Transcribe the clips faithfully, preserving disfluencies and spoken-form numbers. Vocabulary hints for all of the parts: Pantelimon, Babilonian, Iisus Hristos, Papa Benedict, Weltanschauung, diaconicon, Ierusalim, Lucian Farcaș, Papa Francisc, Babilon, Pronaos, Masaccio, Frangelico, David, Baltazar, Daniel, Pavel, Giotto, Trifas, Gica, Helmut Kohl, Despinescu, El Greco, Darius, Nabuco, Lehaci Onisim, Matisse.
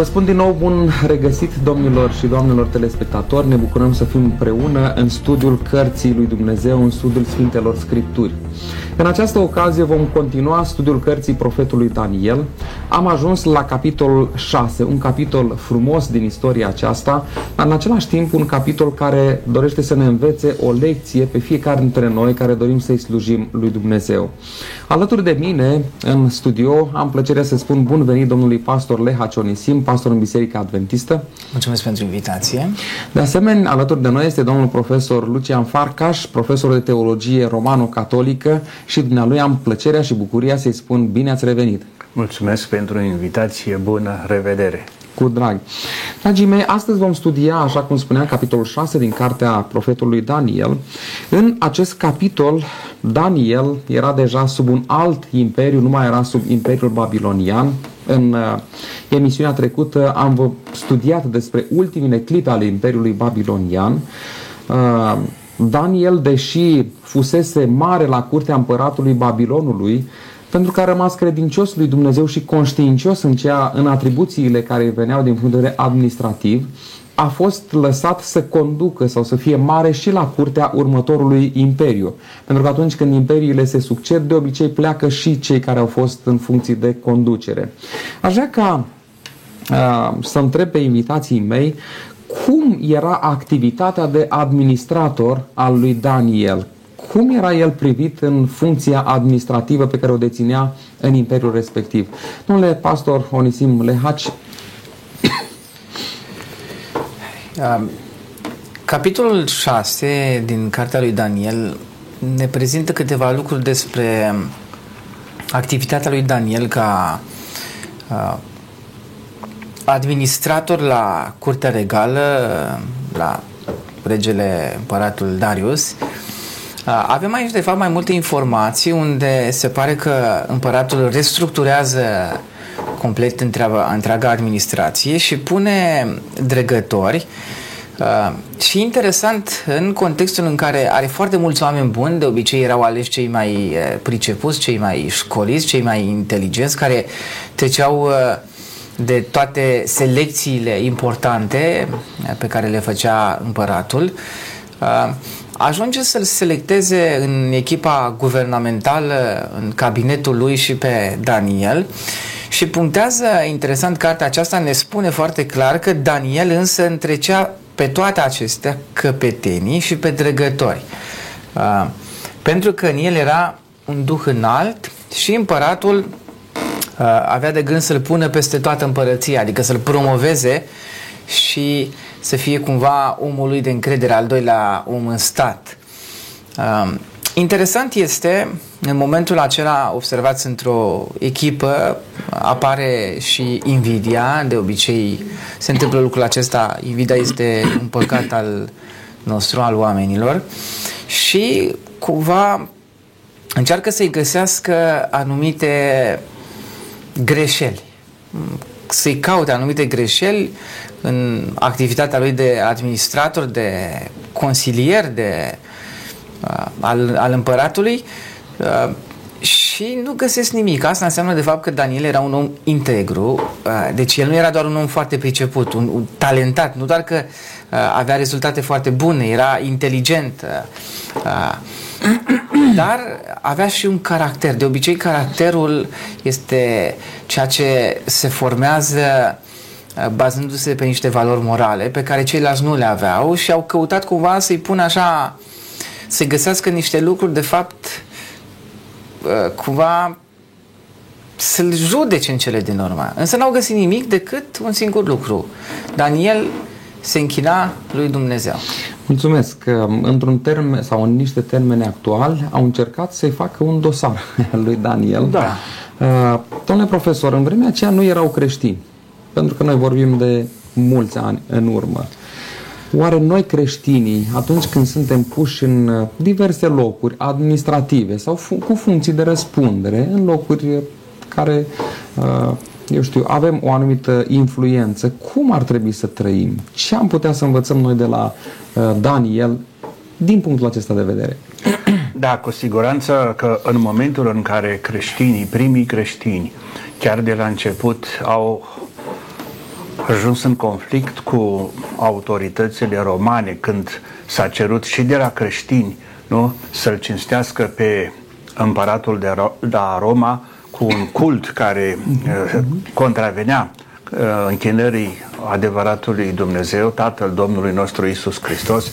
Vă spun din nou bun regăsit, domnilor și doamnelor telespectatori. Ne bucurăm să fim împreună în studiul Cărții lui Dumnezeu, în studiul Sfintelor Scripturi. În această ocazie vom continua studiul Cărții Profetului Daniel. Am ajuns la capitolul șase, un capitol frumos din istoria aceasta, dar în același timp un capitol care dorește să ne învețe o lecție pe fiecare dintre noi care dorim să-i slujim lui Dumnezeu. Alături de mine, în studio, am plăcerea să spun bun venit domnului pastor Lehaci Onisim, pastor în Biserica Adventistă. Mulțumesc pentru invitație. De asemenea, alături de noi este domnul profesor Lucian Farcaș, profesor de teologie romano-catolică, și dumnealui am plăcerea și bucuria să-i spun bine ați revenit. Mulțumesc pentru invitație, bună, revedere! Cu drag! Dragii mei, astăzi vom studia, așa cum spuneam, capitolul șase din cartea profetului Daniel. În acest capitol, Daniel era deja sub un alt imperiu, nu mai era sub imperiul babilonian. În emisiunea trecută am studiat despre ultimele clipe ale imperiului babilonian. Daniel, deși fusese mare la curtea împăratului Babilonului, pentru că a rămas credincios lui Dumnezeu și conștiincios în, cea, în atribuțiile care îi veneau din punct de vedere administrativ, a fost lăsat să conducă sau să fie mare și la curtea următorului imperiu. Pentru că atunci când imperiile se succed, de obicei pleacă și cei care au fost în funcții de conducere. Așa că să întreb pe invitații mei, cum era activitatea de administrator al lui Daniel? Cum era el privit în funcția administrativă pe care o deținea în imperiul respectiv? Domnule pastor Onisim Lehaci. Capitolul șase din cartea lui Daniel ne prezintă câteva lucruri despre activitatea lui Daniel ca administrator la curtea regală, la regele împăratul Darius. Avem aici de fapt mai multe informații unde se pare că împăratul restructurează complet întreaga, întreaga administrație și pune dregători. Și interesant, în contextul în care are foarte mulți oameni buni, de obicei erau aleși cei mai pricepuți, cei mai școliți, cei mai inteligenți, care treceau de toate selecțiile importante pe care le făcea împăratul, ajunge să-l selecteze în echipa guvernamentală, în cabinetul lui și pe Daniel. Și punctează, interesant, cartea aceasta ne spune foarte clar că Daniel însă întrecea pe toate acestea căpetenii și pe dregători. Pentru că în el era un duh înalt și împăratul avea de gând să-l pună peste toată împărăția, adică să-l promoveze și să fie cumva omul lui de încredere, al doilea om în stat. Interesant este, în momentul acela, observați, într-o echipă apare și invidia. De obicei se întâmplă lucrul acesta. Invidia este un păcat al nostru, al oamenilor, și cumva încearcă să-i găsească anumite greșeli, să-i caute anumite greșeli în activitatea lui de administrator, de consilier, de, uh, al, al împăratului, uh, și nu găsesc nimic. Asta înseamnă de fapt că Daniel era un om integru, uh, deci el nu era doar un om foarte priceput, un, un talentat, nu doar că uh, avea rezultate foarte bune, era inteligent, uh, uh, dar avea și un caracter. De obicei caracterul este ceea ce se formează bazându-se pe niște valori morale pe care ceilalți nu le aveau și au căutat cumva să-i pună așa, să-i găsească niște lucruri, de fapt cumva să-l judece în cele din urmă. Însă n-au găsit nimic decât un singur lucru: Daniel se închina lui Dumnezeu. Mulțumesc. Într-un termen sau în niște termeni actuali au încercat să-i facă un dosar lui Daniel. Da. Uh, domnule profesor, în vremea aceea nu erau creștini, pentru că noi vorbim de mulți ani în urmă. Oare noi creștinii, atunci când suntem puși în diverse locuri administrative sau fu- cu funcții de răspundere, în locuri care, uh, eu știu, avem o anumită influență, cum ar trebui să trăim? Ce am putea să învățăm noi de la uh, Daniel din punctul acesta de vedere? Da, cu siguranță că în momentul în care creștinii, primii creștini, chiar de la început au ajuns în conflict cu autoritățile romane când s-a cerut și de la creștini, nu, să-l cinstească pe împăratul de la Roma cu un cult care contravenea închinării adevăratului Dumnezeu, Tatăl Domnului nostru Iisus Hristos,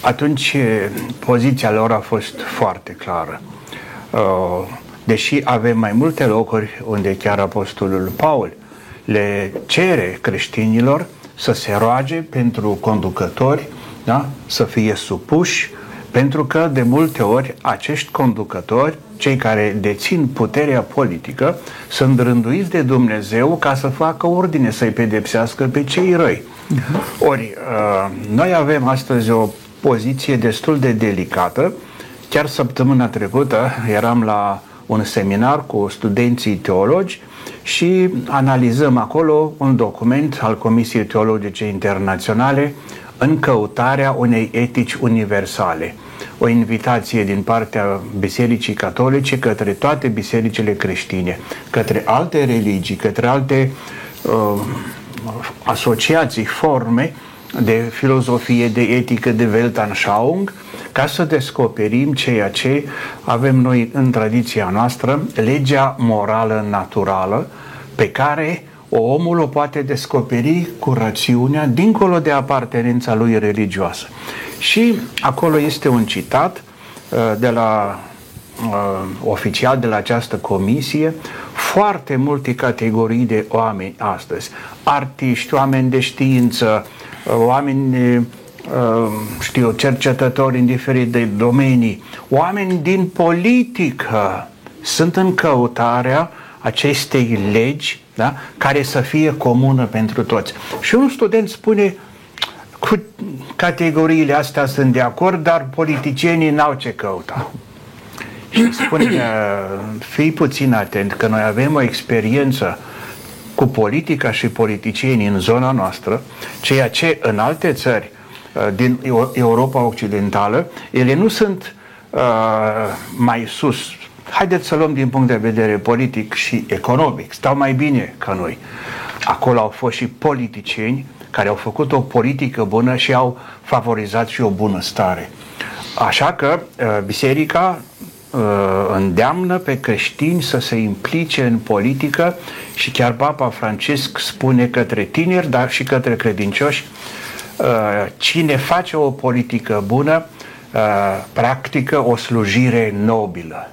atunci poziția lor a fost foarte clară. Deși avem mai multe locuri unde chiar Apostolul Paul le cere creștinilor să se roage pentru conducători, da? Să fie supuși, pentru că de multe ori acești conducători, cei care dețin puterea politică, sunt rânduiți de Dumnezeu ca să facă ordine, să-i pedepsească pe cei răi. Ori, noi avem astăzi o poziție destul de delicată. Chiar săptămâna trecută eram la un seminar cu studenții teologi și analizăm acolo un document al Comisiei Teologice Internaționale în căutarea unei etici universale. O invitație din partea Bisericii Catolice către toate bisericile creștine, către alte religii, către alte uh, asociații, forme de filozofie, de etică, de Weltanschauung, ca să descoperim ceea ce avem noi în tradiția noastră, legea morală naturală, pe care omul o poate descoperi cu rațiunea dincolo de apartenența lui religioasă. Și acolo este un citat de la oficial de la această comisie. Foarte multe categorii de oameni astăzi, artiști, oameni de știință, oameni, știu, cercetători în diferite domenii, oameni din politică sunt în căutarea acestei legi, da? Care să fie comună pentru toți. Și un student spune, cu categoriile astea sunt de acord, dar politicienii n-au ce căuta. Și spune, fii puțin atent, că noi avem o experiență cu politica și politicienii în zona noastră, ceea ce în alte țări din Europa Occidentală, ele nu sunt uh, mai sus. Haideți să luăm din punct de vedere politic și economic. Stau mai bine ca noi. Acolo au fost și politicieni care au făcut o politică bună și au favorizat și o bunăstare. Așa că uh, biserica uh, îndeamnă pe creștini să se implice în politică și chiar Papa Francisc spune către tineri, dar și către credincioși, cine face o politică bună practică o slujire nobilă.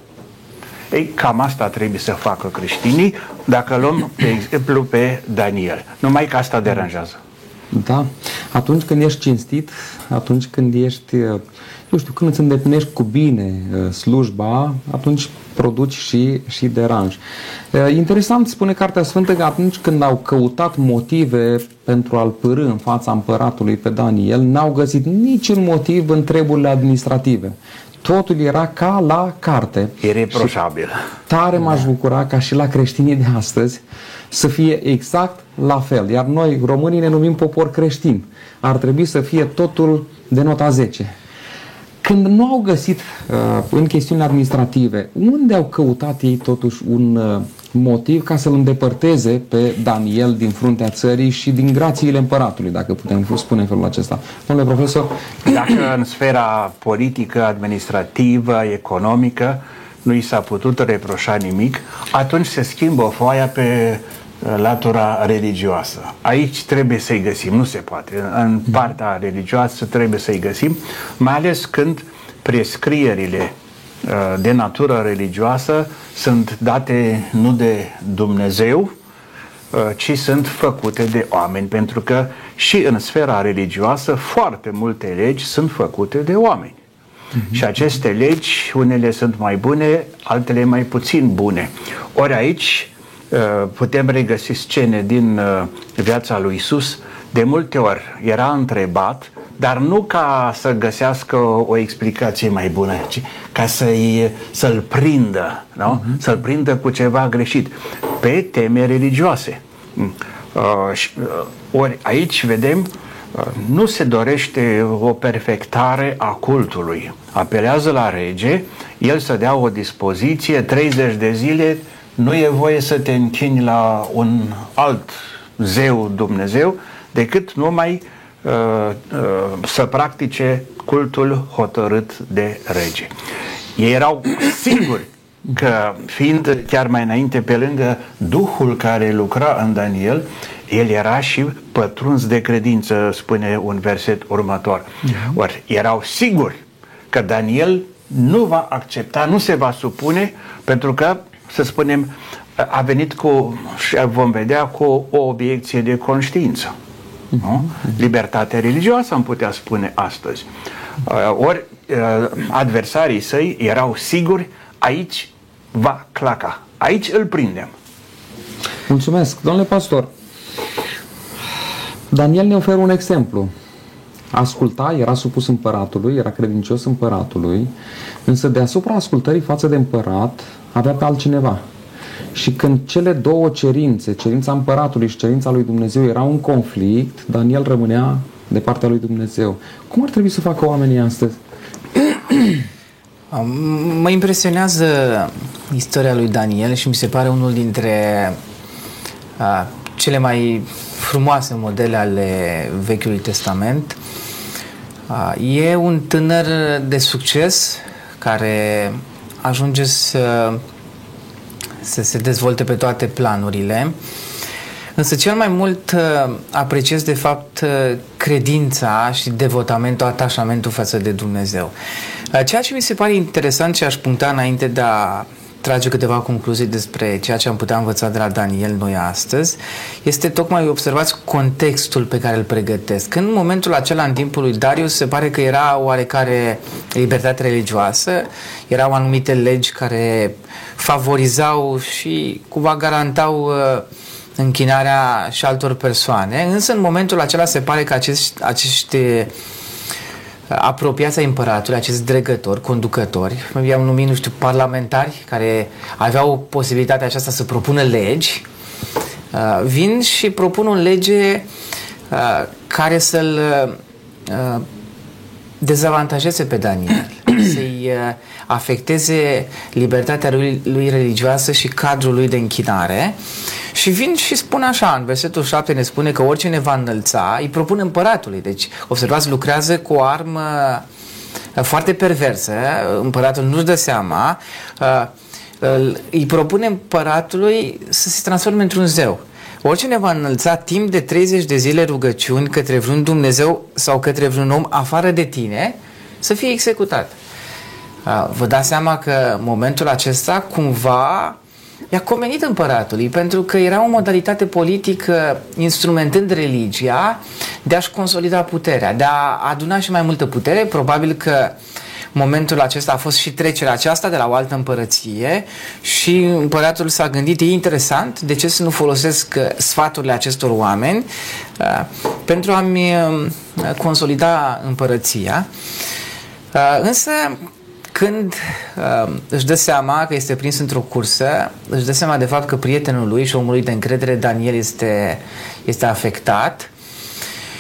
Ei, cam asta trebuie să facă creștinii, dacă luăm, de exemplu, pe Daniel. Numai că asta deranjează. Da. Atunci când ești cinstit, atunci când ești, nu știu, când îți îndeplinești cu bine slujba, atunci produci și, și deranj. Interesant spune Cartea Sfântă că atunci când au căutat motive pentru a-l pârî în fața împăratului pe Daniel, n-au găsit niciun motiv în treburile administrative. Totul era ca la carte. Ireproșabil. Tare m-aș bucura ca și la creștinii de astăzi să fie exact la fel. Iar noi, românii, ne numim popor creștin. Ar trebui să fie totul de nota zece. Când nu au găsit uh, în chestiunile administrative, unde au căutat ei totuși un uh, motiv ca să-l îndepărteze pe Daniel din fruntea țării și din grațiile împăratului, dacă putem spune în felul acesta. Domnule profesor, dacă în sfera politică, administrativă, economică nu i s-a putut reproșa nimic, atunci se schimbă foaia pe latura religioasă. Aici trebuie să-i găsim, nu se poate. În partea religioasă trebuie să-i găsim, mai ales când prescrierile de natură religioasă sunt date nu de Dumnezeu, ci sunt făcute de oameni, pentru că și în sfera religioasă foarte multe legi sunt făcute de oameni. Mm-hmm. Și aceste legi, unele sunt mai bune, altele mai puțin bune. Ori aici putem regăsi scene din viața lui Iisus. De multe ori era întrebat, dar nu ca să găsească o explicație mai bună, ci ca să-i, să-l prindă, nu? Uh-huh. Să-l prindă cu ceva greșit, pe teme religioase. Uh, ori aici vedem, uh, nu se dorește o perfectare a cultului. Apelează la rege, el să dea o dispoziție, treizeci de zile, nu e voie să te închini la un alt zeu Dumnezeu, decât numai uh, uh, să practice cultul hotărât de rege. Ei erau singuri că, fiind chiar mai înainte, pe lângă Duhul care lucra în Daniel, el era și pătruns de credință, spune un verset următor. Ori erau siguri că Daniel nu va accepta, nu se va supune, pentru că, să spunem, a venit cu, și vom vedea, cu o obiecție de conștiință. Nu? Libertatea religioasă, am putea spune astăzi. Ori adversarii săi erau siguri: aici va claca, aici îl prindem. Mulțumesc, domnule pastor. Daniel ne oferă un exemplu. Asculta, era supus împăratului, era credincios împăratului, însă deasupra ascultării față de împărat avea pe altcineva. Și când cele două cerințe, cerința împăratului și cerința lui Dumnezeu, erau în conflict, Daniel rămânea de partea lui Dumnezeu. Cum ar trebui să facă oamenii astăzi? Mă impresionează istoria lui Daniel și mi se pare unul dintre a, cele mai frumoase modele ale Vechiului Testament. A, e un tânăr de succes care ajunge să, să se dezvolte pe toate planurile. Însă cel mai mult apreciez de fapt credința și devotamentul, atașamentul față de Dumnezeu. Ceea ce mi se pare interesant și aș puncta înainte de a trage câteva concluzii despre ceea ce am putea învăța de la Daniel noi astăzi, este tocmai, observați, contextul pe care îl pregătesc. În momentul acela, în timpul lui Darius, se pare că era oarecare libertate religioasă, erau anumite legi care favorizau și cumva garantau închinarea și altor persoane, însă în momentul acela se pare că acești, acești apropiați ai împăratului, acești dregători, conducători, i-am numit, nu știu, parlamentari, care aveau posibilitatea aceasta să propună legi, vin și propun o lege care să-l dezavantajeze pe Daniel, să-i afecteze libertatea lui, lui religioasă și cadrul lui de închinare. Și vin și spun așa, în versetul șapte ne spune că oricine va înălța, îi propune împăratului. Deci, observați, lucrează cu o armă foarte perversă, împăratul nu-și dă seama, îi propune împăratului să se transforme într-un zeu. Oricine va înălța timp de treizeci de zile rugăciuni către vreun Dumnezeu sau către vreun om afară de tine, să fie executat. Vă dați seama că momentul acesta cumva i-a comenit împăratului, pentru că era o modalitate politică, instrumentând religia, de a-și consolida puterea, de a aduna și mai multă putere. Probabil că momentul acesta a fost și trecerea aceasta de la o altă împărăție și împăratul s-a gândit: e interesant, de ce să nu folosesc sfaturile acestor oameni pentru a-mi consolida împărăția. Însă când uh, își dă seama că este prins într-o cursă, își dă seama de fapt că prietenul lui și omul lui de încredere, Daniel, este, este afectat.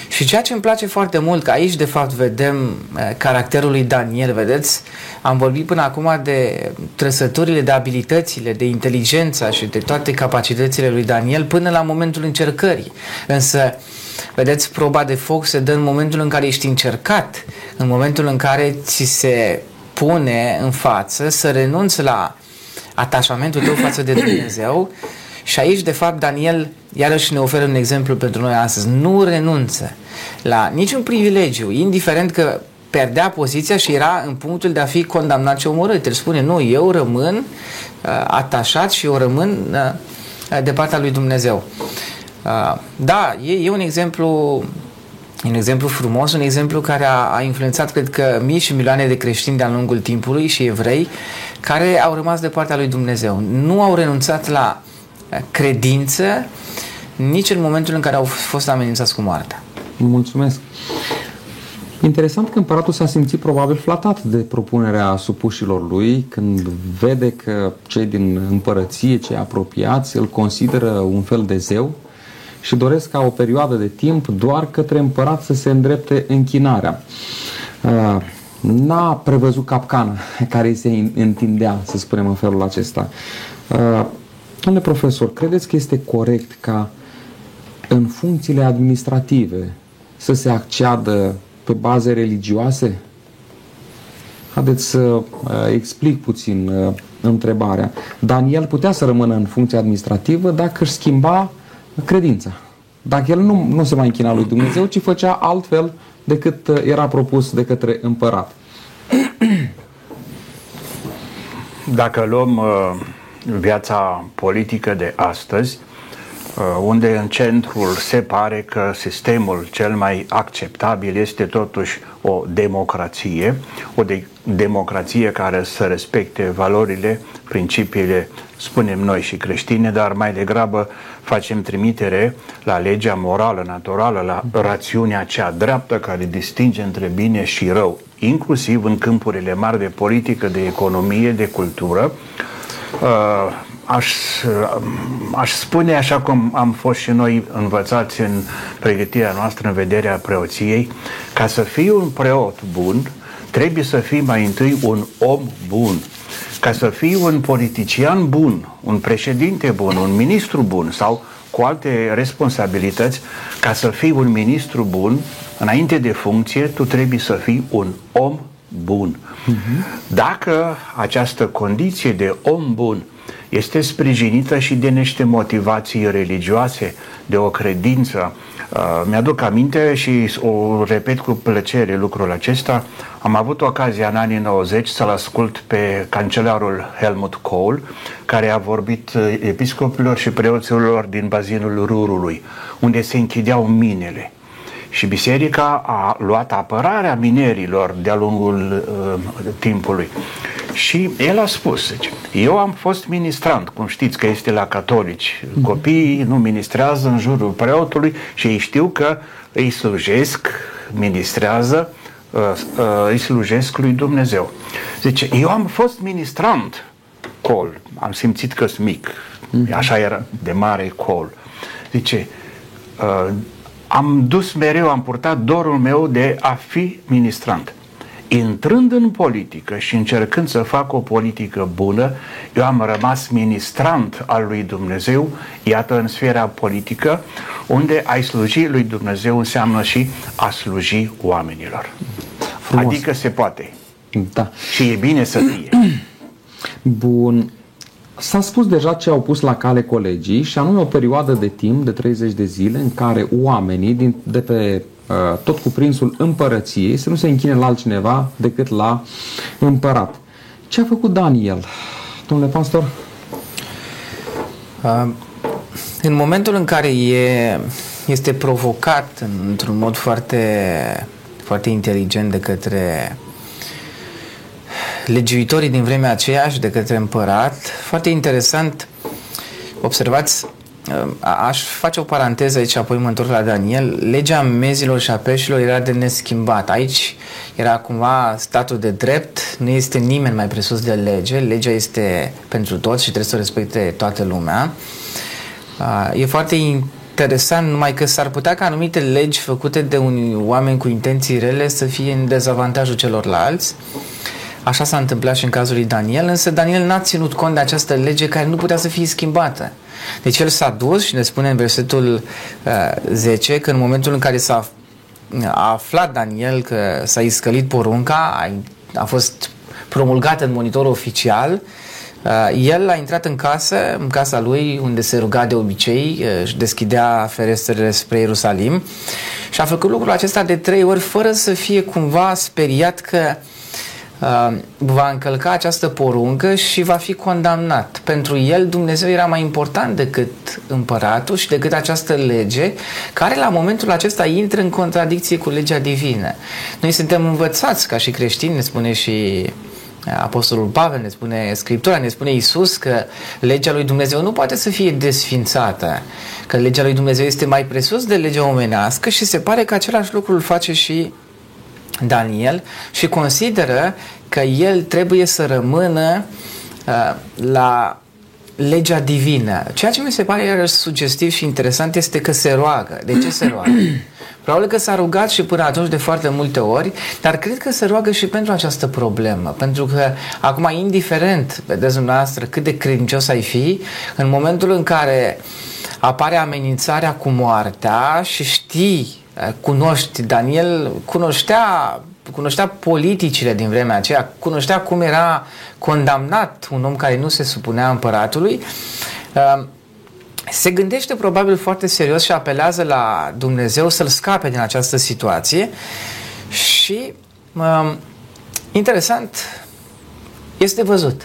Și ceea ce îmi place foarte mult, că aici de fapt vedem uh, caracterul lui Daniel, vedeți? Am vorbit până acum de trăsăturile, de abilitățile, de inteligența și de toate capacitățile lui Daniel până la momentul încercării. Însă, vedeți, proba de foc se dă în momentul în care ești încercat, în momentul în care ți se pune în față să renunți la atașamentul tău față de Dumnezeu. Și aici, de fapt, Daniel iarăși ne oferă un exemplu pentru noi astăzi. Nu renunță la niciun privilegiu, indiferent că perdea poziția și era în punctul de a fi condamnat și omorât. El spune: nu, eu rămân uh, atașat și eu rămân uh, de partea lui Dumnezeu. Uh, da, e, e un exemplu... un exemplu frumos, un exemplu care a, a influențat, cred că, mii și milioane de creștini de-a lungul timpului și evrei care au rămas de partea lui Dumnezeu. Nu au renunțat la credință nici în momentul în care au fost amenințați cu moartea. Mulțumesc! Interesant că împăratul s-a simțit probabil flatat de propunerea supușilor lui, când vede că cei din împărăție, cei apropiați, îl consideră un fel de zeu și doresc ca o perioadă de timp doar către împărat să se îndrepte închinarea. N-a prevăzut capcana care îi se întindea, să spunem, în felul acesta. Domnule profesor, credeți că este corect ca în funcțiile administrative să se acceadă pe baze religioase? Haideți să uh, explic puțin uh, întrebarea. Daniel putea să rămână în funcție administrativă dacă își schimba credința. Dacă el nu, nu se mai închina lui Dumnezeu, ci făcea altfel decât era propus de către împărat. Dacă luăm uh, viața politică de astăzi, uh, unde în centrul se pare că sistemul cel mai acceptabil este totuși o democrație, o de- democrație care să respecte valorile, principiile, spunem noi, și creștine, dar mai degrabă facem trimitere la legea morală, naturală, la rațiunea cea dreaptă care distinge între bine și rău, inclusiv în câmpurile mari de politică, de economie, de cultură. Aș, aș spune, așa cum am fost și noi învățați în pregătirea noastră, în vederea preoției, ca să fii un preot bun, trebuie să fii mai întâi un om bun. Ca să fii un politician bun, un președinte bun, un ministru bun sau cu alte responsabilități, ca să fii un ministru bun, înainte de funcție, tu trebuie să fii un om bun. Uh-huh. Dacă această condiție de om bun este sprijinită și de niște motivații religioase, de o credință, uh, mi-aduc aminte și o repet cu plăcere lucrul acesta, am avut ocazia în anii nouăzeci să-l ascult pe cancelarul Helmut Kohl, care a vorbit episcopilor și preoților din bazinul Rurului, unde se închideau minele. Și biserica a luat apărarea minerilor de-a lungul uh, timpului. Și el a spus, zice, eu am fost ministrant, cum știți că este la catolici. Copiii nu ministrează în jurul preotului și ei știu că îi slujesc, ministrează, uh, uh, îi slujesc lui Dumnezeu. Zice, eu am fost ministrant, Col, am simțit că-s mic, așa era de mare Col. Zice, uh, am dus mereu, am purtat dorul meu de a fi ministrant. Intrând în politică și încercând să fac o politică bună, eu am rămas ministrant al lui Dumnezeu, iată, în sfera politică, unde ai sluji lui Dumnezeu înseamnă și a sluji oamenilor. Frumos. Adică se poate. Da. Și e bine să fie. Bun. S-a spus deja ce au pus la cale colegii, și anume o perioadă de timp de treizeci de zile în care oamenii din, de pe uh, tot cuprinsul împărăției să nu se închine la altcineva decât la împărat. Ce a făcut Daniel, domnule pastor? Uh, în momentul în care e, este provocat într-un mod foarte, foarte inteligent de către legiuitorii din vremea aceea și de către împărat, foarte interesant, observați, aș face o paranteză aici, apoi mă întorc la Daniel, legea mezilor și a peșilor era de neschimbat, aici era cumva statul de drept, nu este nimeni mai presus de lege, legea este pentru toți și trebuie să o respecte toată lumea. E foarte interesant, numai că s-ar putea ca anumite legi făcute de unii oameni cu intenții rele să fie în dezavantajul celorlalți. Așa s-a întâmplat și în cazul lui Daniel, însă Daniel n-a ținut cont de această lege care nu putea să fie schimbată. Deci el s-a dus și ne spune în versetul zece că în momentul în care s-a aflat Daniel că s-a iscălit porunca, a, a fost promulgată în monitor oficial, el a intrat în casă, în casa lui, unde se ruga de obicei, își deschidea ferestrele spre Ierusalim și a făcut lucrul acesta de trei ori fără să fie cumva speriat că va încălca această poruncă și va fi condamnat. Pentru el Dumnezeu era mai important decât împăratul și decât această lege, care la momentul acesta intră în contradicție cu legea divină. Noi suntem învățați ca și creștini, ne spune și Apostolul Pavel, ne spune Scriptura, ne spune Iisus că legea lui Dumnezeu nu poate să fie desfințată, că legea lui Dumnezeu este mai presus de legea omenească și se pare că același lucru îl face și Daniel și consideră că el trebuie să rămână uh, la legea divină. Ceea ce mi se pare iarăși sugestiv și interesant este că se roagă. De ce se roagă? Probabil că s-a rugat și până atunci de foarte multe ori, dar cred că se roagă și pentru această problemă, pentru că acum, indiferent, vedeți dumneavoastră, cât de credincios ai fi, în momentul în care apare amenințarea cu moartea și știi, cunoști, Daniel cunoștea cunoștea politicile din vremea aceea, cunoștea cum era condamnat un om care nu se supunea împăratului, se gândește probabil foarte serios și apelează la Dumnezeu să-l scape din această situație și, interesant, este văzut,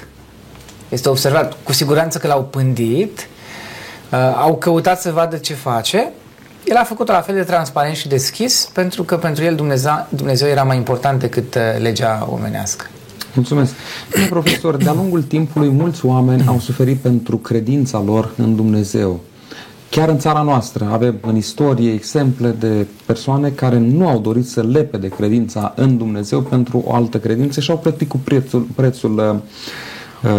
este observat. Cu siguranță că l-au pândit, au căutat să vadă ce face. El a făcut-o la fel de transparent și deschis, pentru că pentru el Dumnezeu, Dumnezeu era mai important decât legea omenească. Mulțumesc. Domnule profesor, de-a lungul timpului mulți oameni au suferit pentru credința lor în Dumnezeu. Chiar în țara noastră avem în istorie exemple de persoane care nu au dorit să lepe de credința în Dumnezeu pentru o altă credință și au plătit cu prețul, prețul uh,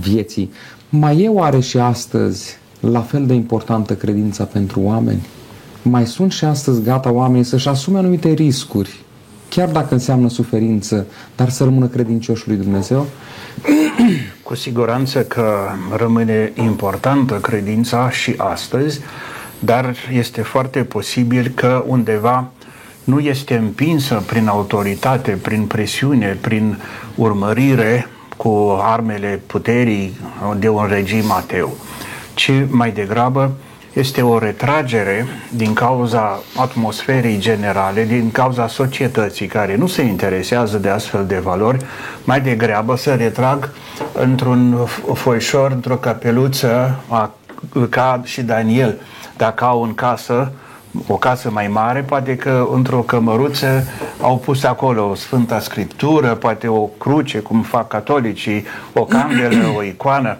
vieții. Mai e oare și astăzi la fel de importantă credința pentru oameni? Mai sunt și astăzi gata oamenii să-și asume anumite riscuri, chiar dacă înseamnă suferință, dar să rămână credincioși lui Dumnezeu? Cu siguranță că rămâne importantă credința și astăzi, dar este foarte posibil că undeva nu este împinsă prin autoritate, prin presiune, prin urmărire cu armele puterii de un regim ateu, ci mai degrabă este o retragere din cauza atmosferei generale, din cauza societății care nu se interesează de astfel de valori, mai degrabă se retrag într-un foișor, într-o capeluță, ca și Daniel. Dacă au în casă, o casă mai mare, poate că într-o cămăruță au pus acolo o Sfânta Scriptură, poate o cruce, cum fac catolicii, o candelă, o icoană,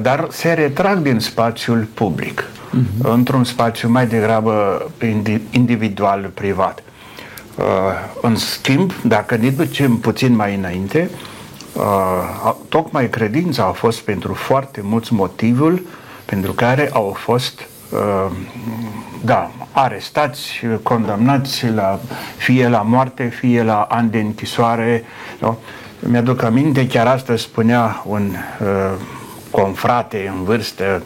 dar se retrag din spațiul public, uh-huh. într-un spațiu mai degrabă individual, privat. În schimb, dacă ne ducem puțin mai înainte, tocmai credința a fost pentru foarte mulți motivul pentru care au fost da, arestați, condamnați la, fie la moarte, fie la ani de închisoare. Da? Mi-aduc aminte, chiar astăzi spunea un confrate în vârstă,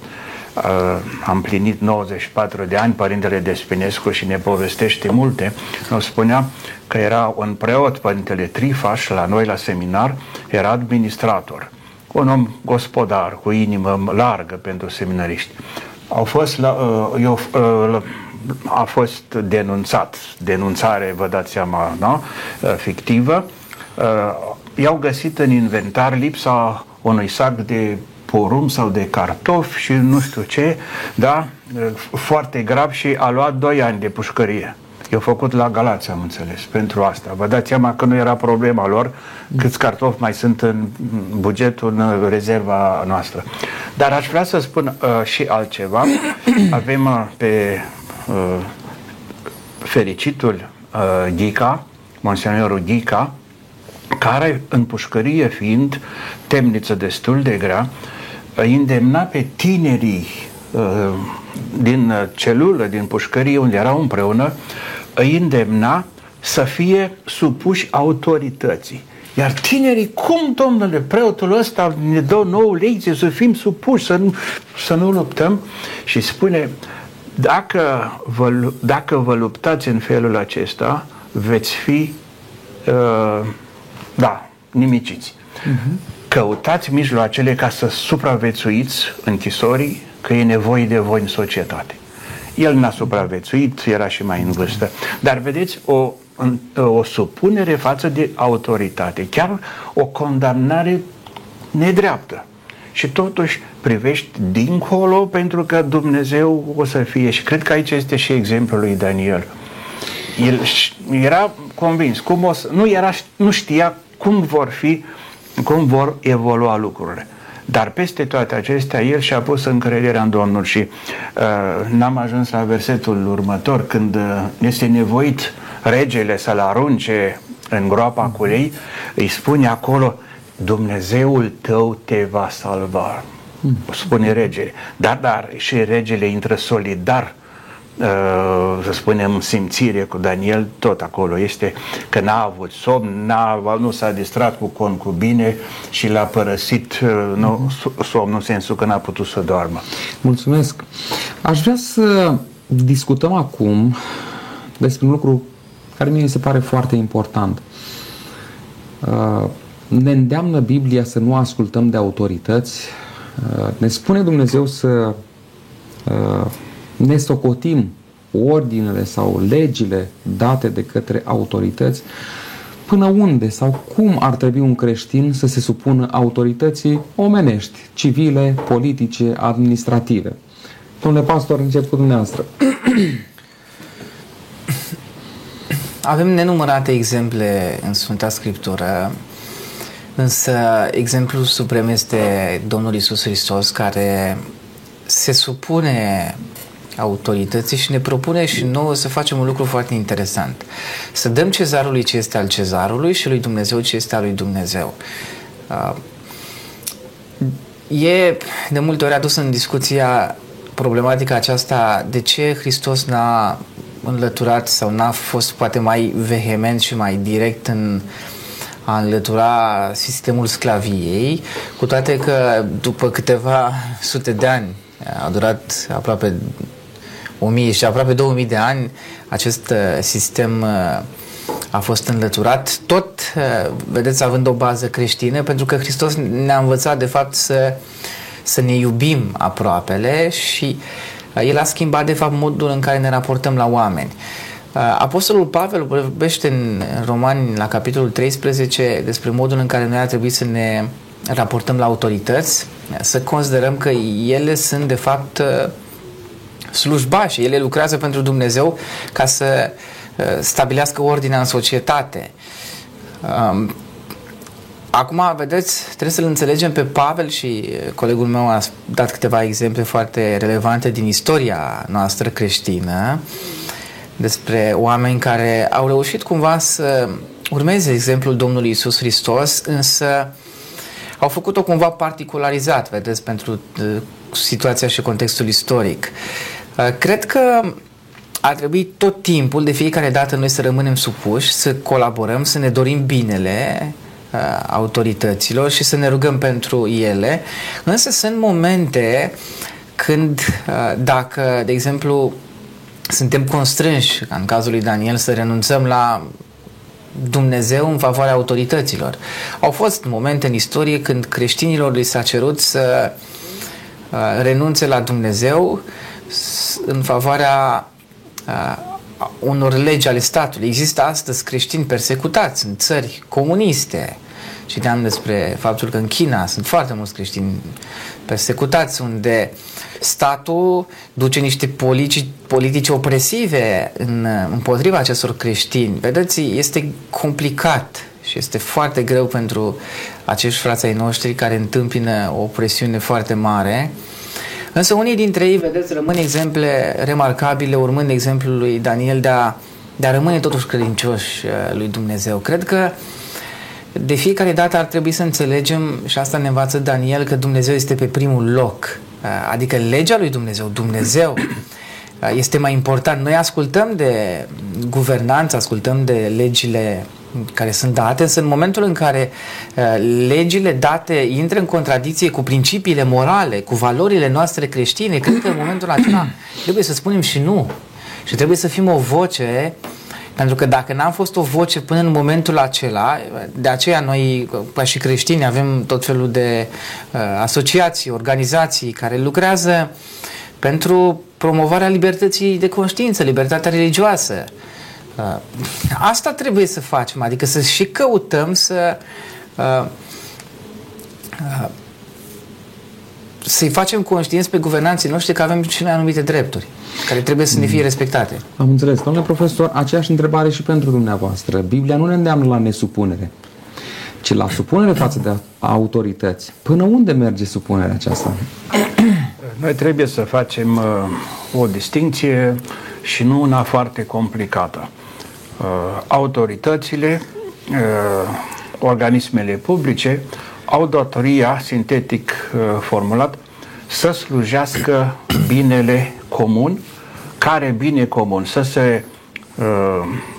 a împlinit nouăzeci și patru de ani, părintele Despinescu, și ne povestește multe. Îmi spunea că era un preot, părintele Trifas, la noi la seminar, era administrator, un om gospodar, cu inimă largă pentru seminariști. Au fost la, eu, a fost denunțat, denunțare, vă dați seama, da? Fictivă. I-au găsit în inventar lipsa unui sac de porumb sau de cartofi și nu știu ce, da, foarte grav, și a luat doi ani de pușcărie. Eu făcut la Galați, am înțeles, pentru asta. Vă dați seama că nu era problema lor câți cartofi mai sunt în bugetul, în rezerva noastră. Dar aș vrea să spun uh, și altceva. Avem uh, pe uh, fericitul uh, Gica, monseniorul Gica, care în pușcărie fiind, temniță destul de grea, îndemna pe tinerii uh, din celulă, din pușcărie unde erau împreună, îi îndemna să fie supuși autorității. Iar tinerii, cum, domnule, preotul ăsta ne dă nouă lecție să fim supuși, să nu, să nu luptăm? Și spune, dacă vă, dacă vă luptați în felul acesta, veți fi uh, da, nimiciți. Uh-huh. Căutați mijloacele ca să supraviețuiți închisorii, că e nevoie de voi în societate. El n-a supraviețuit, era și mai în vârstă. Dar vedeți, o, o supunere față de autoritate, chiar o condamnare nedreaptă. Și totuși privești dincolo, pentru că Dumnezeu o să fie. Și cred că aici este și exemplul lui Daniel. El era convins, cum o să, nu, era, nu știa cum vor fi, cum vor evolua lucrurile. Dar peste toate acestea, el și-a pus încrederea în Domnul și uh, n-am ajuns la versetul următor, când uh, este nevoit regele să-l arunce în groapa cu lei, îi spune acolo, Dumnezeul tău te va salva. spune regele. Dar, dar și regele intră solidar, să spunem, simțire cu Daniel, tot acolo este că n-a avut somn, n-a, nu s-a distrat cu concubine și l-a părăsit nu, somnul, în sensul că n-a putut să doarmă. Mulțumesc! Aș vrea să discutăm acum despre un lucru care mie mi se pare foarte important. Ne îndeamnă Biblia să nu ascultăm de autorități, ne spune Dumnezeu să ne socotim ordinele sau legile date de către autorități. Până unde sau cum ar trebui un creștin să se supună autorității omenești, civile, politice, administrative? Domnule pastor, încep cu dumneavoastră. Avem nenumărate exemple în Sfânta Scriptură, însă exemplul suprem este Domnul Iisus Hristos, care se supune autorității și ne propune și nouă să facem un lucru foarte interesant. Să dăm cezarului ce este al cezarului și lui Dumnezeu ce este al lui Dumnezeu. E de multe ori adus în discuția problematica aceasta, de ce Hristos n-a înlăturat sau n-a fost poate mai vehement și mai direct în a înlătura sistemul sclaviei, cu toate că după câteva sute de ani, a durat aproape o mie și aproape două mii de ani, acest sistem a fost înlăturat, tot, vedeți, având o bază creștină, pentru că Hristos ne-a învățat de fapt să, să ne iubim aproapele și El a schimbat de fapt modul în care ne raportăm la oameni. Apostolul Pavel vorbește în Romani, la capitolul treisprezece, despre modul în care noi ar trebui să ne raportăm la autorități, să considerăm că ele sunt de fapt slujbași, ele lucrează pentru Dumnezeu ca să stabilească ordinea în societate. Acum, vedeți, trebuie să-l înțelegem pe Pavel și colegul meu a dat câteva exemple foarte relevante din istoria noastră creștină despre oameni care au reușit cumva să urmeze exemplul Domnului Iisus Hristos, însă au făcut-o cumva particularizat, vedeți, pentru situația și contextul istoric. Cred că ar trebui tot timpul, de fiecare dată, noi să rămânem supuși, să colaborăm, să ne dorim binele autorităților și să ne rugăm pentru ele, însă sunt momente când, dacă, de exemplu, suntem constrânși, în cazul lui Daniel, să renunțăm la Dumnezeu în favoarea autorităților. Au fost momente în istorie când creștinilor li s-a cerut să renunțe la Dumnezeu în favoarea unor legi ale statului. Există astăzi creștini persecutați în țări comuniste. Citeam despre faptul că în China sunt foarte mulți creștini persecutați, unde statul duce niște politici, politici opresive în, împotriva acestor creștini. Vedeți, este complicat și este foarte greu pentru acești frații noștri care întâmpină o presiune foarte mare. Însă unii dintre ei, vedeți, rămân exemple remarcabile, urmând exemplul lui Daniel, de a, de a rămâne totuși credincioși lui Dumnezeu. Cred că de fiecare dată ar trebui să înțelegem, și asta ne învață Daniel, că Dumnezeu este pe primul loc. Adică legea lui Dumnezeu, Dumnezeu, este mai important. Noi ascultăm de guvernanță, ascultăm de legile care sunt date, însă în momentul în care legile date intră în contradicție cu principiile morale, cu valorile noastre creștine, cred că în momentul acela trebuie să spunem și nu. Și trebuie să fim o voce. Pentru că dacă n-am fost o voce până în momentul acela, de aceea noi, ca și creștini, avem tot felul de uh, asociații, organizații care lucrează pentru promovarea libertății de conștiință, libertatea religioasă. Uh, asta trebuie să facem, adică să și căutăm să... Uh, uh, să-i facem conștienți pe guvernanții noștri că avem și noi anumite drepturi care trebuie să ne fie respectate. Am înțeles. Domnule profesor, aceeași întrebare și pentru dumneavoastră. Biblia nu ne îndeamnă la nesupunere, ci la supunere față de autorități. Până unde merge supunerea aceasta? Noi trebuie să facem uh, o distinție și nu una foarte complicată. Uh, autoritățile, uh, organismele publice, au datoria, sintetic formulat, să slujească binele comun, care bine comun să se,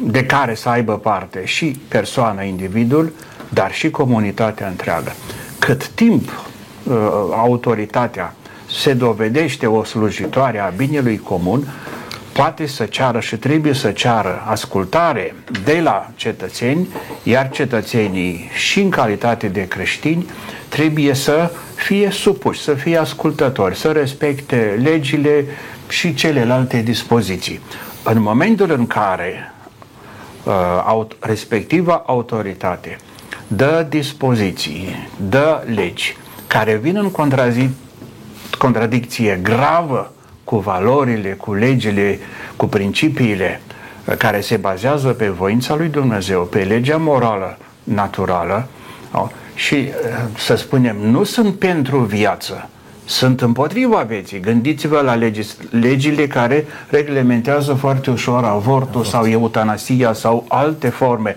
de care să aibă parte și persoana, individul, dar și comunitatea întreagă. Cât timp autoritatea se dovedește o slujitoare a binelui comun, poate să ceară și trebuie să ceară ascultare de la cetățeni, iar cetățenii și în calitate de creștini trebuie să fie supuși, să fie ascultători, să respecte legile și celelalte dispoziții. În momentul în care uh, respectiva autoritate dă dispoziții, dă legi care vin în contrazi- contradicție gravă cu valorile, cu legile, cu principiile care se bazează pe voința lui Dumnezeu, pe legea morală naturală, și să spunem, nu sunt pentru viață, sunt împotriva vieții. Gândiți-vă la legis- legile care reglementează foarte ușor avortul sau eutanasia sau alte forme.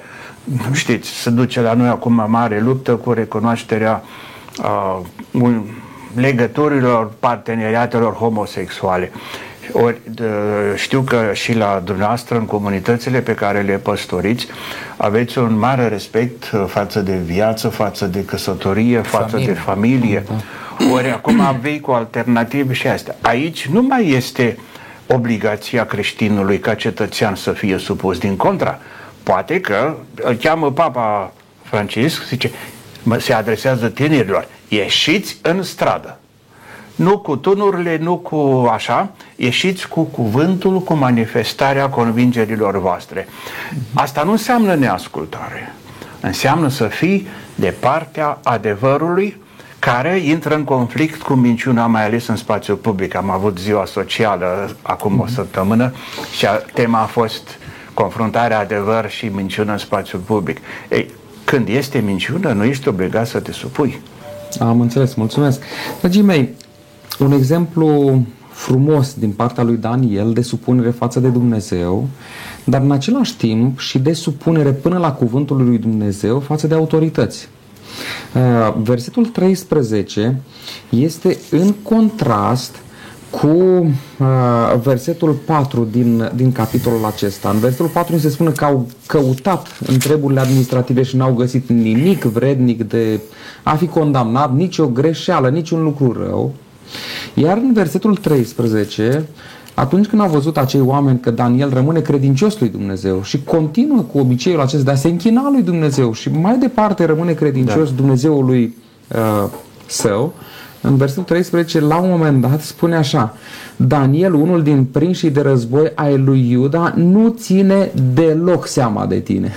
Știți, se duce la noi acum mare luptă cu recunoașterea uh, un, legăturilor parteneriatelor homosexuale. Ori știu că și la dumneavoastră în comunitățile pe care le păstoriți aveți un mare respect față de viață, față de căsătorie, față familie. de familie. Da. Ori acum vei cu alternative și astea. Aici nu mai este obligația creștinului ca cetățean să fie supus, din contra. Poate că îl cheamă Papa Francisc, zice, se adresează tinerilor. Ieșiți în stradă. Nu cu tunurile, nu cu așa, ieșiți cu cuvântul, cu manifestarea convingerilor voastre. Asta nu înseamnă neascultare. Înseamnă să fii de partea adevărului care intră în conflict cu minciuna, mai ales în spațiul public. Am avut ziua socială acum o săptămână și tema a fost confruntarea adevăr și minciună în spațiul public. Ei, când este minciună, nu ești obligat să te supui. Am înțeles, mulțumesc. Dragii mei, un exemplu frumos din partea lui Daniel de supunere față de Dumnezeu, dar în același timp și de supunere până la cuvântul lui Dumnezeu față de autorități. Versetul treisprezece este în contrast cu versetul patru din, din capitolul acesta. În versetul patru se spune că au căutat în treburile administrative și n-au găsit nimic vrednic de a fi condamnat, nici o greșeală, nici un lucru rău. Iar în versetul treisprezece, atunci când au văzut acei oameni că Daniel rămâne credincios lui Dumnezeu și continuă cu obiceiul acesta de a se închina lui Dumnezeu și mai departe rămâne credincios da. Dumnezeului uh, său, în versetul treisprezece, la un moment dat, spune așa: Daniel, unul din prinșii de război ai lui Iuda, nu ține deloc seama de tine.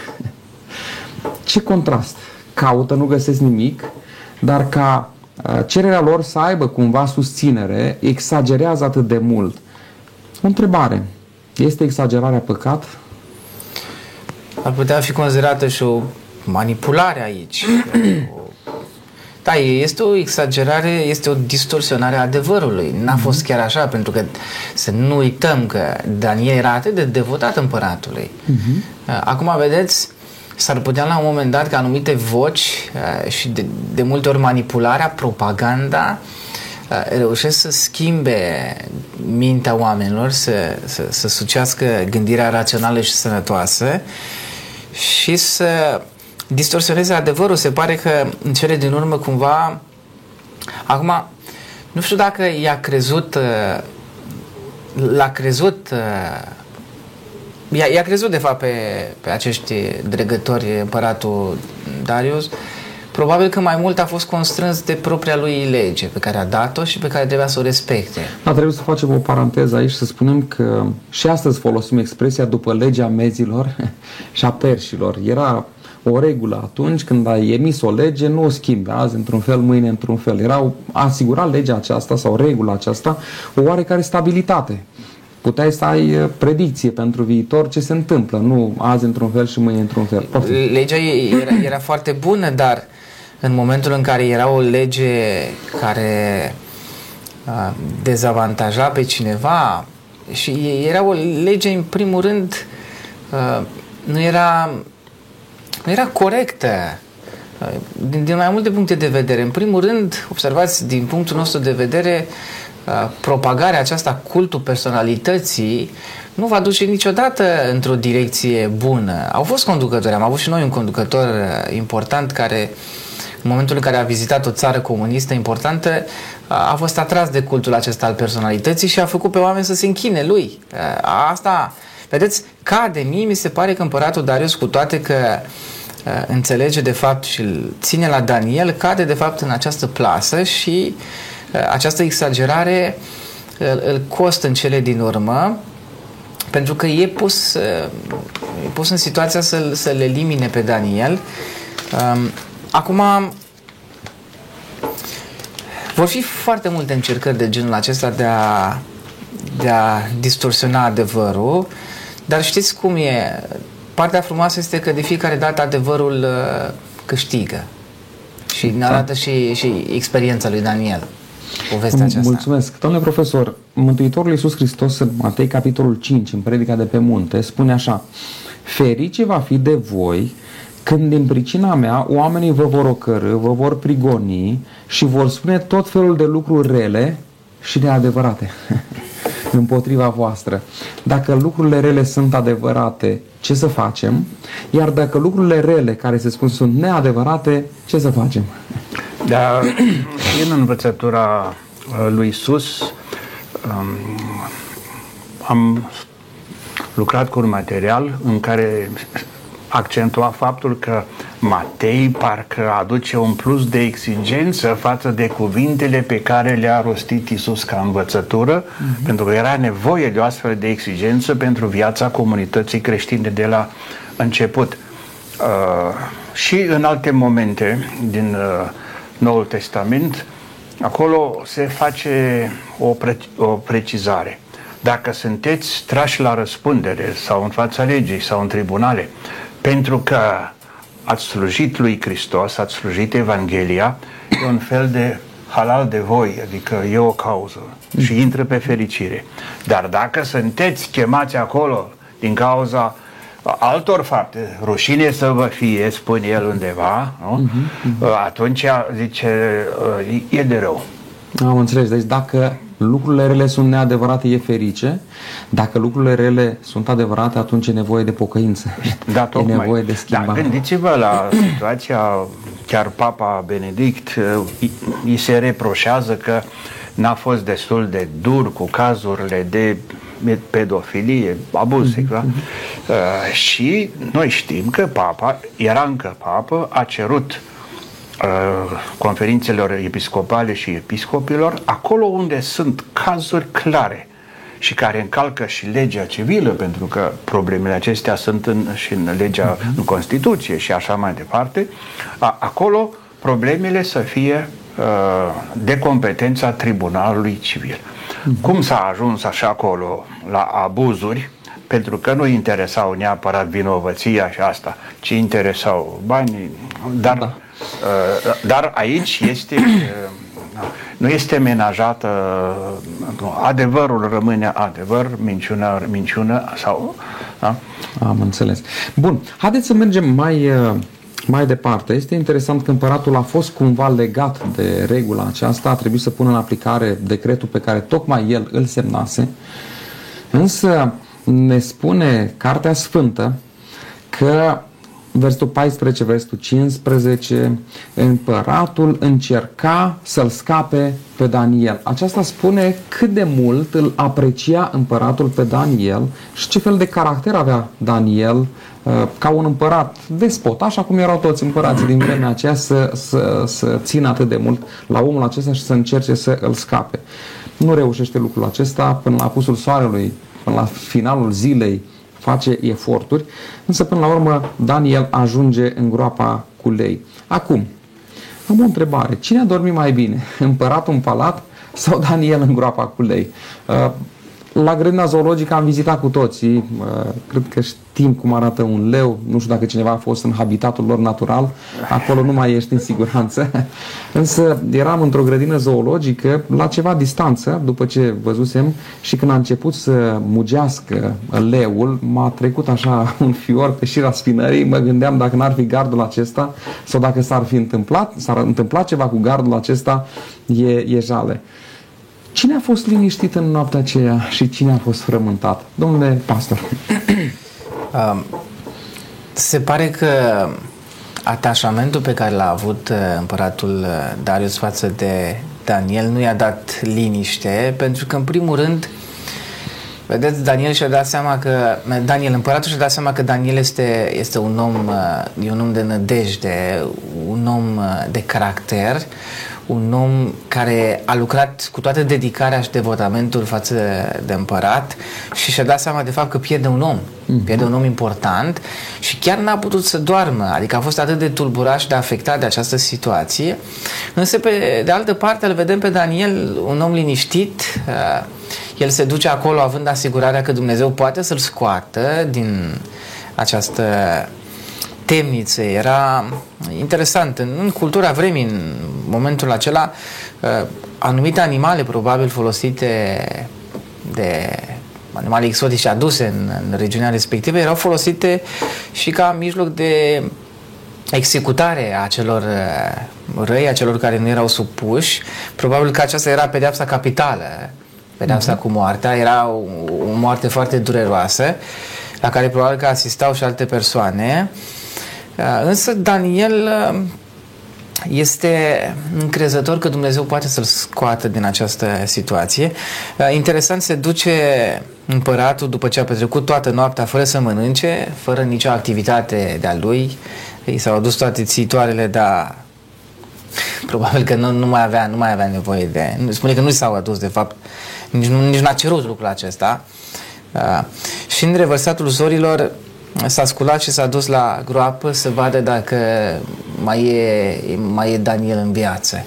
Ce contrast! Caută, nu găsesc nimic, dar ca cererea lor să aibă cumva susținere, exagerează atât de mult. O întrebare. Este exagerarea păcat? Ar putea fi considerată și o manipulare aici. Da, este o exagerare, este o distorsionare a adevărului. N-a fost chiar așa, pentru că să nu uităm că Daniel era atât de devotat împăratului. Uh-huh. Acum, vedeți, s-ar putea la un moment dat ca anumite voci și de, de multe ori manipularea, propaganda, reușesc să schimbe mintea oamenilor, să, să, să sucească gândirea rațională și sănătoasă și să distorsioneze adevărul. Se pare că în cele din urmă cumva acum, nu știu dacă i-a crezut l-a crezut i-a, i-a crezut de fapt pe, pe acești dregători împăratul Darius. Probabil că mai mult a fost constrâns de propria lui lege pe care a dat-o și pe care trebuia să o respecte. Da, trebuie să facem o paranteză aici, să spunem că și astăzi folosim expresia după legea mezilor și a perșilor. Era o regulă atunci când ai emis o lege, nu o schimbi azi într-un fel, mâine într-un fel. Erau asigura legea aceasta sau regula aceasta o oarecare stabilitate. Puteai să ai predicție pentru viitor ce se întâmplă, nu azi într-un fel și mâine într-un fel. Poftim. Legea era, era foarte bună, dar în momentul în care era o lege care a, dezavantaja pe cineva și era o lege în primul rând a, nu era nu era corectă. din, din mai multe puncte de vedere. În primul rând, observați, din punctul nostru de vedere, propagarea aceasta, cultul personalității, nu va duce niciodată într-o direcție bună. Au fost conducători, am avut și noi un conducător important care, în momentul în care a vizitat o țară comunistă importantă, a fost atras de cultul acesta al personalității și a făcut pe oameni să se închine lui. Asta, vedeți, ca de mie, mi se pare că împăratul Darius, cu toate că înțelege de fapt și îl ține la Daniel, cade de fapt în această plasă și această exagerare îl costă în cele din urmă, pentru că e pus, e pus în situația să-l, să-l elimine pe Daniel. Acum, vor fi foarte multe încercări de genul acesta de a, de a distorsiona adevărul, dar știți cum e? Partea frumoasă este că de fiecare dată adevărul câștigă și ne arată și, și experiența lui Daniel. Mulțumesc. Domnule profesor, Mântuitorul Iisus Hristos în Matei capitolul cinci, în predica de pe munte, spune așa: ferice va fi de voi când din pricina mea oamenii vă vor ocărî, vă vor prigoni și vor spune tot felul de lucruri rele și neadevărate împotriva voastră. Dacă lucrurile rele sunt adevărate, ce să facem? Iar dacă lucrurile rele care se spun sunt neadevărate, ce să facem? Dar în învățătura lui Iisus am lucrat cu un material în care accentua faptul că Matei parcă aduce un plus de exigență față de cuvintele pe care le-a rostit Iisus ca învățătură, mm-hmm. pentru că era nevoie de o astfel de exigență pentru viața comunității creștine de la început. Uh, și în alte momente din uh, Noul Testament, acolo se face o, pre- o precizare. Dacă sunteți trași la răspundere sau în fața legii sau în tribunale, pentru că ați slujit lui Hristos, ați slujit Evanghelia, e un fel de halal de voi, adică e o cauză și intră pe fericire. Dar dacă sunteți chemați acolo din cauza altor fapte, rușine să vă fie, spune el undeva, nu? Uh-huh, uh-huh. Atunci zice, e de rău. Am înțeles, deci dacă lucrurile rele sunt neadevărate, e ferice. Dacă lucrurile rele sunt adevărate, atunci e nevoie de pocăință. Da, tocmai. E nevoie de schimbare. Da, gândiți-vă la situația, chiar Papa Benedict îi se reproșează că n-a fost destul de dur cu cazurile de pedofilie, abuz, mm-hmm. da? uh, și noi știm că Papa, era încă Papă, a cerut uh, conferințelor episcopale și episcopilor, acolo unde sunt cazuri clare și care încalcă și legea civilă, pentru că problemele acestea sunt în, și în legea, mm-hmm. în Constituție și așa mai departe, a, acolo problemele să fie de competența tribunalului civil. Mm-hmm. Cum s-a ajuns așa acolo la abuzuri, pentru că nu interesau neapărat vinovăția și asta, ci interesau banii, dar, da. Dar aici este nu este menajată, adevărul rămâne adevăr, minciună, minciună sau... Da? Am înțeles. Bun, haideți să mergem mai... Mai departe, este interesant că împăratul a fost cumva legat de regula aceasta, a trebuit să pună în aplicare decretul pe care tocmai el îl semnase, însă ne spune Cartea Sfântă că versetul paisprezece, versetul cincisprezece, împăratul încerca să-l scape pe Daniel. Aceasta spune cât de mult îl aprecia împăratul pe Daniel și ce fel de caracter avea Daniel ca un împărat despot, așa cum erau toți împărații din vremea aceea, să, să, să țină atât de mult la omul acesta și să încerce să îl scape. Nu reușește lucrul acesta, până la apusul soarelui, până la finalul zilei face eforturi, însă până la urmă Daniel ajunge în groapa cu lei. Acum, am o întrebare. Cine a dormit mai bine? Împăratul în palat sau Daniel în groapa cu lei? La grădina zoologică am vizitat cu toții, cred că știm cum arată un leu, nu știu dacă cineva a fost în habitatul lor natural, acolo nu mai ești în siguranță, însă eram într-o grădină zoologică la ceva distanță după ce văzusem și când a început să mugească leul, m-a trecut așa un fior pe șira spinării, mă gândeam dacă n-ar fi gardul acesta sau dacă s-ar fi întâmplat, s-ar întâmplat ceva cu gardul acesta, e, e jale. Cine a fost liniștit în noaptea aceea și cine a fost frământat? Domnule pastor. Se pare că atașamentul pe care l-a avut împăratul Darius față de Daniel nu i-a dat liniște, pentru că în primul rând, vedeți, Daniel și-a dat seama că Daniel, împăratul și-a dat seama că Daniel este, este un om, e un om de nădejde, un om de caracter, un om care a lucrat cu toată dedicarea și devotamentul față de împărat și și-a dat seama de fapt că pierde un om, pierde un om important și chiar n-a putut să doarmă, adică a fost atât de tulburat și de afectat de această situație, însă pe de altă parte îl vedem pe Daniel, un om liniștit, el se duce acolo având asigurarea că Dumnezeu poate să-l scoată din această temniță. Era interesant, în cultura vremii, în momentul acela, anumite animale probabil folosite de animale exotice aduse în, în regiunea respectivă erau folosite și ca mijloc de executare a celor răi, a celor care nu erau supuși. Probabil că aceasta era pedeapsa capitală, pedeapsa uh-huh. cu moartea, era o, o moarte foarte dureroasă la care probabil că asistau și alte persoane. Însă Daniel este încrezător că Dumnezeu poate să-l scoată din această situație. Interesant, se duce împăratul după ce a petrecut toată noaptea fără să mănânce, fără nicio activitate de-a lui. I s-au adus toate țitoarele, dar probabil că nu, nu, mai avea, nu mai avea nevoie de... Spune că nu i s-au adus, de fapt, nici, nu, nici n-a cerut lucrul acesta. Și în revărsatul zorilor s-a sculat și s-a dus la groapă să vadă dacă mai e, mai e Daniel în viață.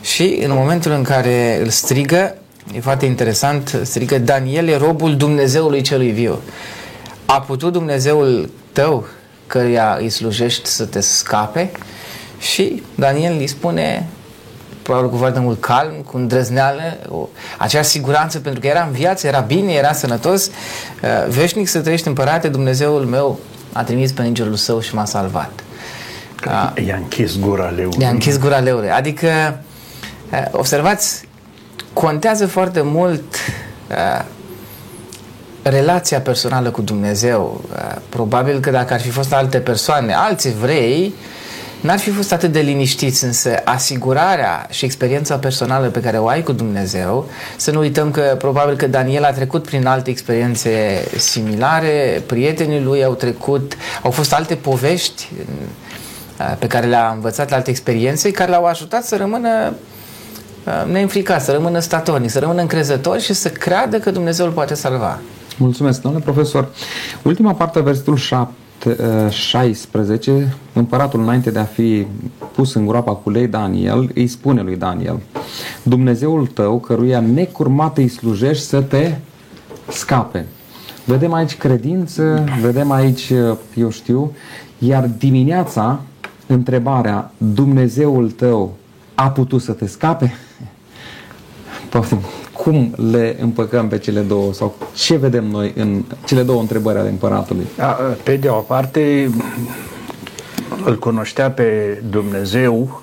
Și în momentul în care îl strigă, e foarte interesant, strigă: Daniel e robul Dumnezeului celui viu. A putut Dumnezeul tău, căruia îi slujești, să te scape? Și Daniel îi spune, probabil cu foarte mult calm, cu îndrăzneală, o, acea siguranță, pentru că era în viață, era bine, era sănătos: veșnic să trăiești, împărate, Dumnezeul meu a trimis pe îngerul său și m-a salvat. A, i-a închis gura leului. I-a închis gura leului. Adică, observați, contează foarte mult a, relația personală cu Dumnezeu. A, probabil că dacă ar fi fost alte persoane, alți evrei, n-ar fi fost atât de liniștiți, însă asigurarea și experiența personală pe care o ai cu Dumnezeu, să nu uităm că probabil că Daniel a trecut prin alte experiențe similare, prietenii lui au trecut, au fost alte povești pe care le-a învățat, la alte experiențe care l-au ajutat să rămână neînfricat, să rămână statornic, să rămână încrezător și să creadă că Dumnezeu îl poate salva. Mulțumesc, domnule profesor. Ultima parte, versetul șapte șaisprezece, împăratul, înainte de a fi pus în groapa cu lei, Daniel îi spune lui Daniel: Dumnezeul tău, căruia necurmat îi slujești, să te scape. Vedem aici credință, vedem aici, eu știu, iar dimineața întrebarea: Dumnezeul tău a putut să te scape? Poftim, cum le împăcăm pe cele două sau ce vedem noi în cele două întrebări ale împăratului? Pe de o parte, îl cunoștea pe Dumnezeu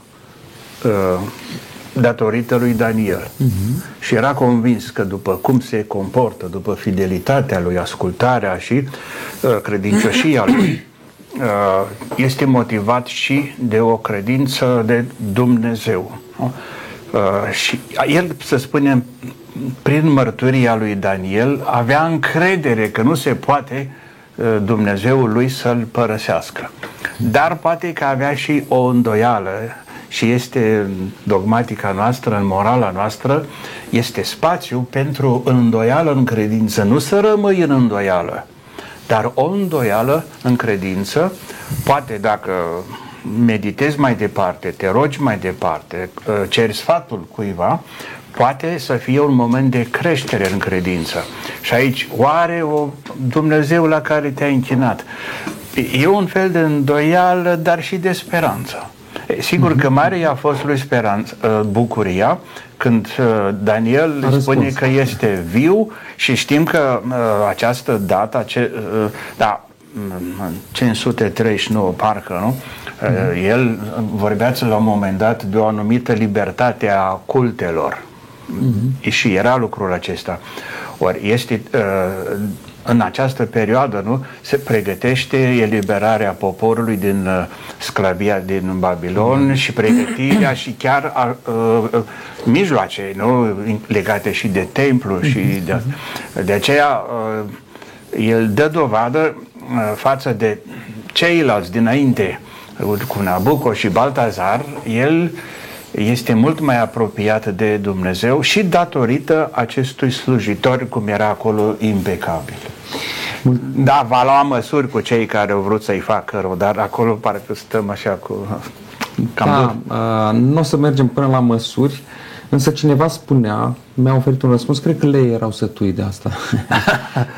datorită lui Daniel uh-huh. și era convins că după cum se comportă, după fidelitatea lui, ascultarea și credincioșia lui, este motivat și de o credință de Dumnezeu. Uh, și el, să spunem, prin mărturia lui Daniel, avea încredere că nu se poate uh, Dumnezeul lui să-l părăsească. Dar poate că avea și o îndoială, și este în dogmatica noastră, în morala noastră, este spațiu pentru îndoială în credință. Nu să rămâi în îndoială, dar o îndoială în credință, poate dacă meditezi mai departe, te rogi mai departe, ceri sfatul cuiva, poate să fie un moment de creștere în credință. Și aici, oare o Dumnezeu la care te-ai închinat? E un fel de îndoială, dar și de speranță. Sigur că mare i-a fost lui speranță, bucuria, când Daniel îi spune că este viu și știm că această dată, ce, da, cinci sute treizeci și nouă parcă, nu? El vorbeați la un moment dat de o anumită libertate a cultelor. Uh-huh. Și era lucrul acesta. Ori este în această perioadă, nu, se pregătește eliberarea poporului din sclavia din Babilon, uh-huh, și pregătirea și chiar a, a, mijloace, nu, legate și de templu, uh-huh, și de, de aceea a, el dă dovadă a, față de ceilalți dinainte, cu Nabuco și Baltazar, el este mult mai apropiat de Dumnezeu și datorită acestui slujitor, cum era acolo, impecabil. Da, va lua măsuri cu cei care au vrut să-i facă rău, dar acolo parcă stăm așa cu... Da, nu o să mergem până la măsuri, însă cineva spunea, mi-a oferit un răspuns, cred că lei erau sătui de asta.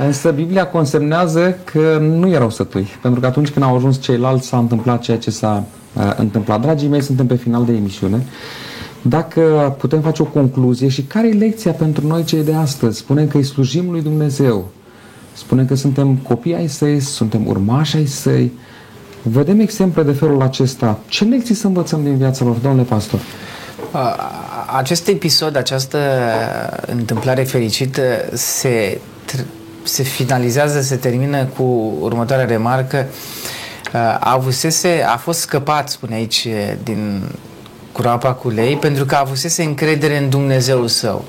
Însă Biblia consemnează că nu erau sătui, pentru că atunci când au ajuns ceilalți s-a întâmplat ceea ce s-a uh, întâmplat. Dragii mei, suntem pe final de emisiune. Dacă putem face o concluzie și care e lecția pentru noi cei de astăzi? Spunem că îi slujim lui Dumnezeu, spunem că suntem copii ai săi, suntem urmași ai săi. Vedem exemple de felul acesta. Ce lecții să învățăm din viața lor, domnule pastor? Acest episod, această întâmplare fericită se, se finalizează, se termină cu următoarea remarcă. Avusese, a fost scăpat, spune aici, din groapa cu lei, pentru că avusese încredere în Dumnezeul său.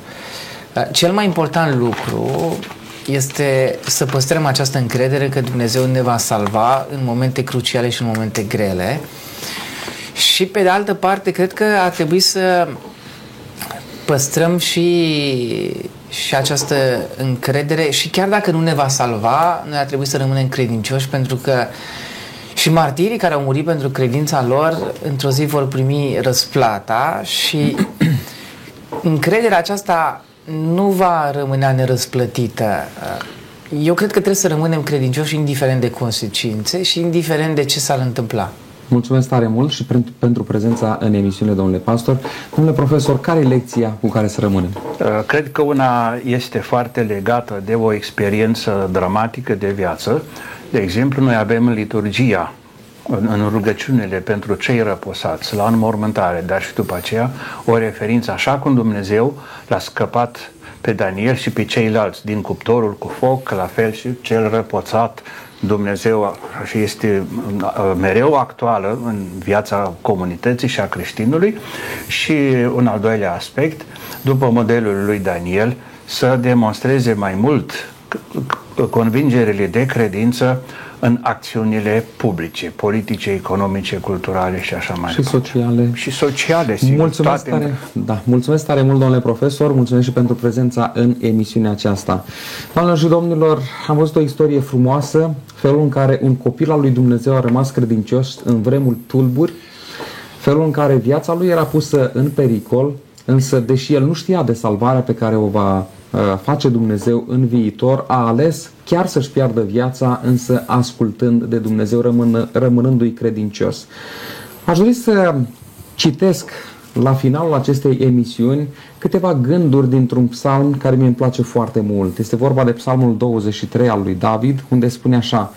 Cel mai important lucru este să păstrăm această încredere că Dumnezeu ne va salva în momente cruciale și în momente grele. Și pe de altă parte, cred că ar trebui să păstrăm și, și această încredere și chiar dacă nu ne va salva, noi ar trebui să rămânem credincioși, pentru că și martirii care au murit pentru credința lor, într-o zi vor primi răsplata și încrederea aceasta nu va rămâne nerăsplătită. Eu cred că trebuie să rămânem credincioși indiferent de consecințe și indiferent de ce s-ar întâmpla. Mulțumesc tare mult și pentru prezența în emisiune, domnule pastor. Domnule profesor, care e lecția cu care să rămânem? Cred că una este foarte legată de o experiență dramatică de viață. De exemplu, noi avem liturgia în rugăciunile pentru cei răposați, la înmormântare, dar și după aceea o referință, așa cum Dumnezeu l-a scăpat pe Daniel și pe ceilalți din cuptorul cu foc, la fel și cel răpoțat, Dumnezeu și este mereu actuală în viața comunității și a creștinului. Și un al doilea aspect, după modelul lui Daniel, să demonstreze mai mult convingerile de credință în acțiunile publice, politice, economice, culturale și așa mai departe. Și sociale. Și sociale, sigur. Mulțumesc toate... tare, da, mulțumesc tare mult, domnule profesor, mulțumesc și pentru prezența în emisiunea aceasta. Doamnelor și domnilor, am văzut o istorie frumoasă, felul în care un copil al lui Dumnezeu a rămas credincios în vremuri tulburi, felul în care viața lui era pusă în pericol, însă, deși el nu știa de salvarea pe care o va face Dumnezeu în viitor, a ales chiar să-și piardă viața, însă ascultând de Dumnezeu, rămân, rămânându-i credincios. Aș dori să citesc la finalul acestei emisiuni câteva gânduri dintr-un psalm care mi-e place foarte mult. Este vorba de psalmul douăzeci și trei al lui David, unde spune așa: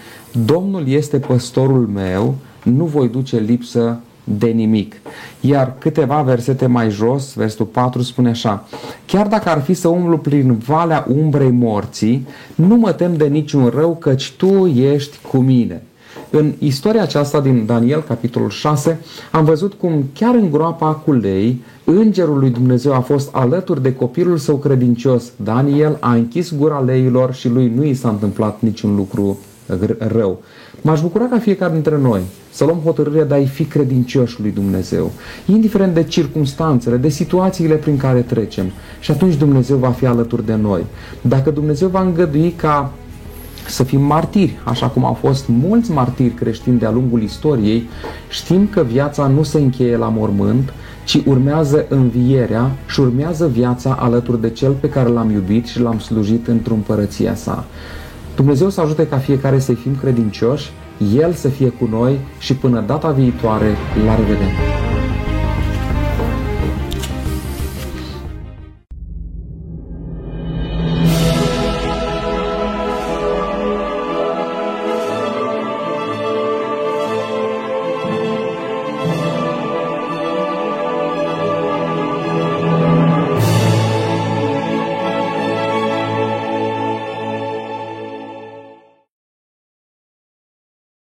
Domnul este păstorul meu, nu voi duce lipsă de nimic. Iar câteva versete mai jos, versetul patru spune așa: Chiar dacă ar fi să umblu prin valea umbrei morții, nu mă tem de niciun rău, căci tu ești cu mine. În istoria aceasta din Daniel, capitolul șase, am văzut cum chiar în groapa cu lei, îngerul lui Dumnezeu a fost alături de copilul său credincios. Daniel a închis gura leilor și lui nu i s-a întâmplat niciun lucru rău. M-aș bucura ca fiecare dintre noi să luăm hotărârea de a-i fi credincioși lui Dumnezeu, indiferent de circumstanțele, de situațiile prin care trecem. Și atunci Dumnezeu va fi alături de noi. Dacă Dumnezeu va îngădui ca să fim martiri, așa cum au fost mulți martiri creștini de-a lungul istoriei, știm că viața nu se încheie la mormânt, ci ci urmează învierea și urmează viața alături de Cel pe care L-am iubit și L-am slujit într-o împărăția Sa. Dumnezeu să ajute ca fiecare să fim credincioși, El să fie cu noi și până data viitoare, la revedere!